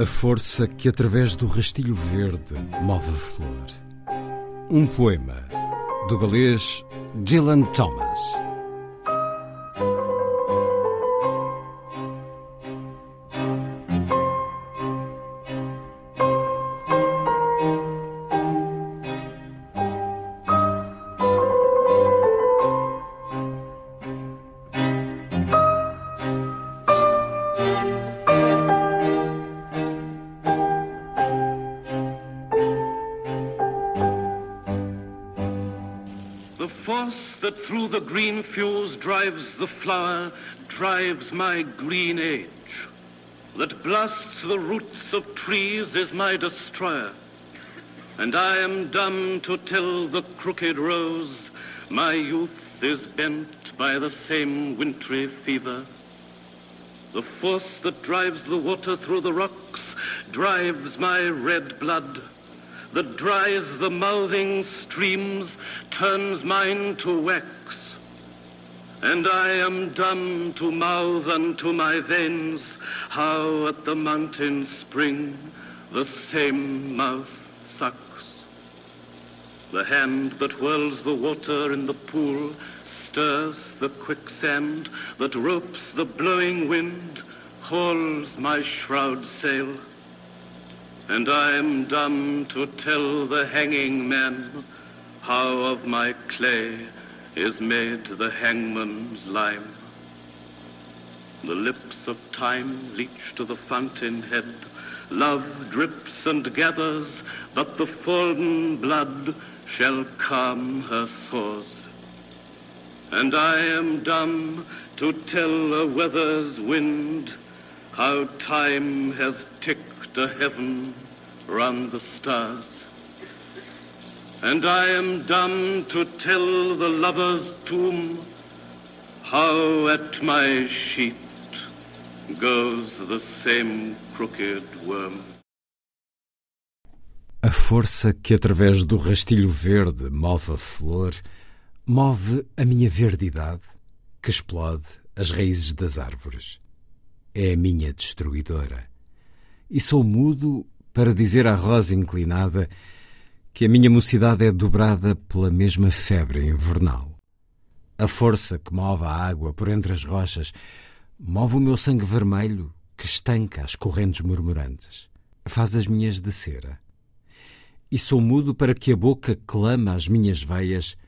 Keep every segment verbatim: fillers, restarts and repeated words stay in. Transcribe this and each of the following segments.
A força que através do rastilho verde move a flor. Um poema do galês Dylan Thomas. The force that through the green fuse drives the flower, drives my green age. That blasts the roots of trees is my destroyer. And I am dumb to tell the crooked rose, my youth is bent by the same wintry fever. The force that drives the water through the rocks drives my red blood. That dries the mouthing streams, turns mine to wax. And I am dumb to mouth unto my veins, how at the mountain spring the same mouth sucks. The hand that whirls the water in the pool stirs the quicksand, that ropes the blowing wind, hauls my shroud sail. And I am dumb to tell the hanging man how of my clay is made the hangman's lime. The lips of time leach to the fountain head. Love drips and gathers, but the fallen blood shall calm her sores. And I am dumb to tell a weather's wind how time has ticked a heaven round the stars. And I am dumb to tell the lover's tomb how at my sheet goes the same crooked worm. A força que através do rastilho verde move a flor, move a minha verdidade, que explode as raízes das árvores. É a minha destruidora. E sou mudo para dizer à rosa inclinada que a minha mocidade é dobrada pela mesma febre invernal. A força que move a água por entre as rochas move o meu sangue vermelho que estanca as correntes murmurantes, faz as minhas de cera. E sou mudo para que a boca clama às minhas veias,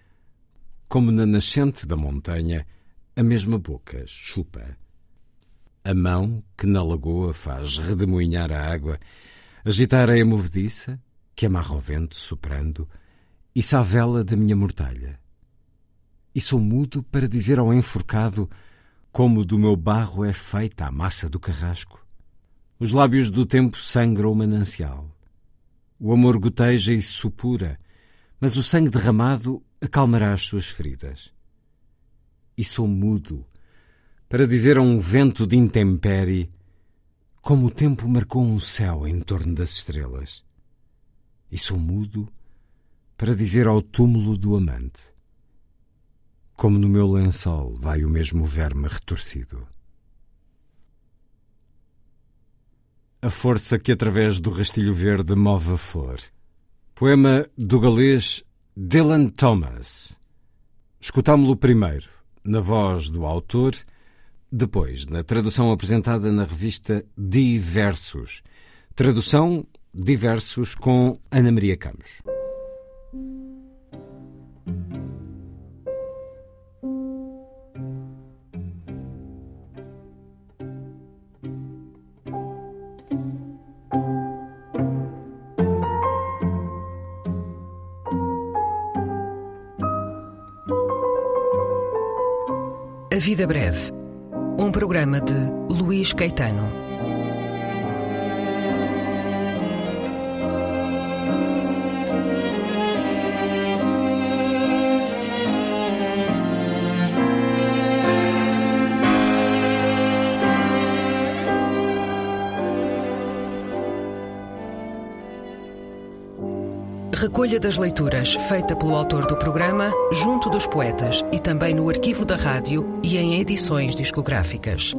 como na nascente da montanha a mesma boca chupa. A mão que na lagoa faz redemoinhar a água, agitar a movediça que amarra o vento soprando, e se a vela da minha mortalha. E sou mudo para dizer ao enforcado como do meu barro é feita a massa do carrasco. Os lábios do tempo sangram o manancial. O amor goteja e supura, mas o sangue derramado acalmará as suas feridas. E sou mudo para dizer a um vento de intempérie como o tempo marcou um céu em torno das estrelas. E sou mudo para dizer ao túmulo do amante como no meu lençol vai o mesmo verme retorcido. A força que através do rastilho verde move a flor. Poema do galês Dylan Thomas. Escutámo-lo primeiro na voz do autor, depois, na tradução apresentada na revista Diversos, Tradução Diversos com Ana Maria Campos. A Vida Breve, um programa de Luís Caetano. Recolha das leituras feita pelo autor do programa junto dos poetas e também no arquivo da rádio e em edições discográficas.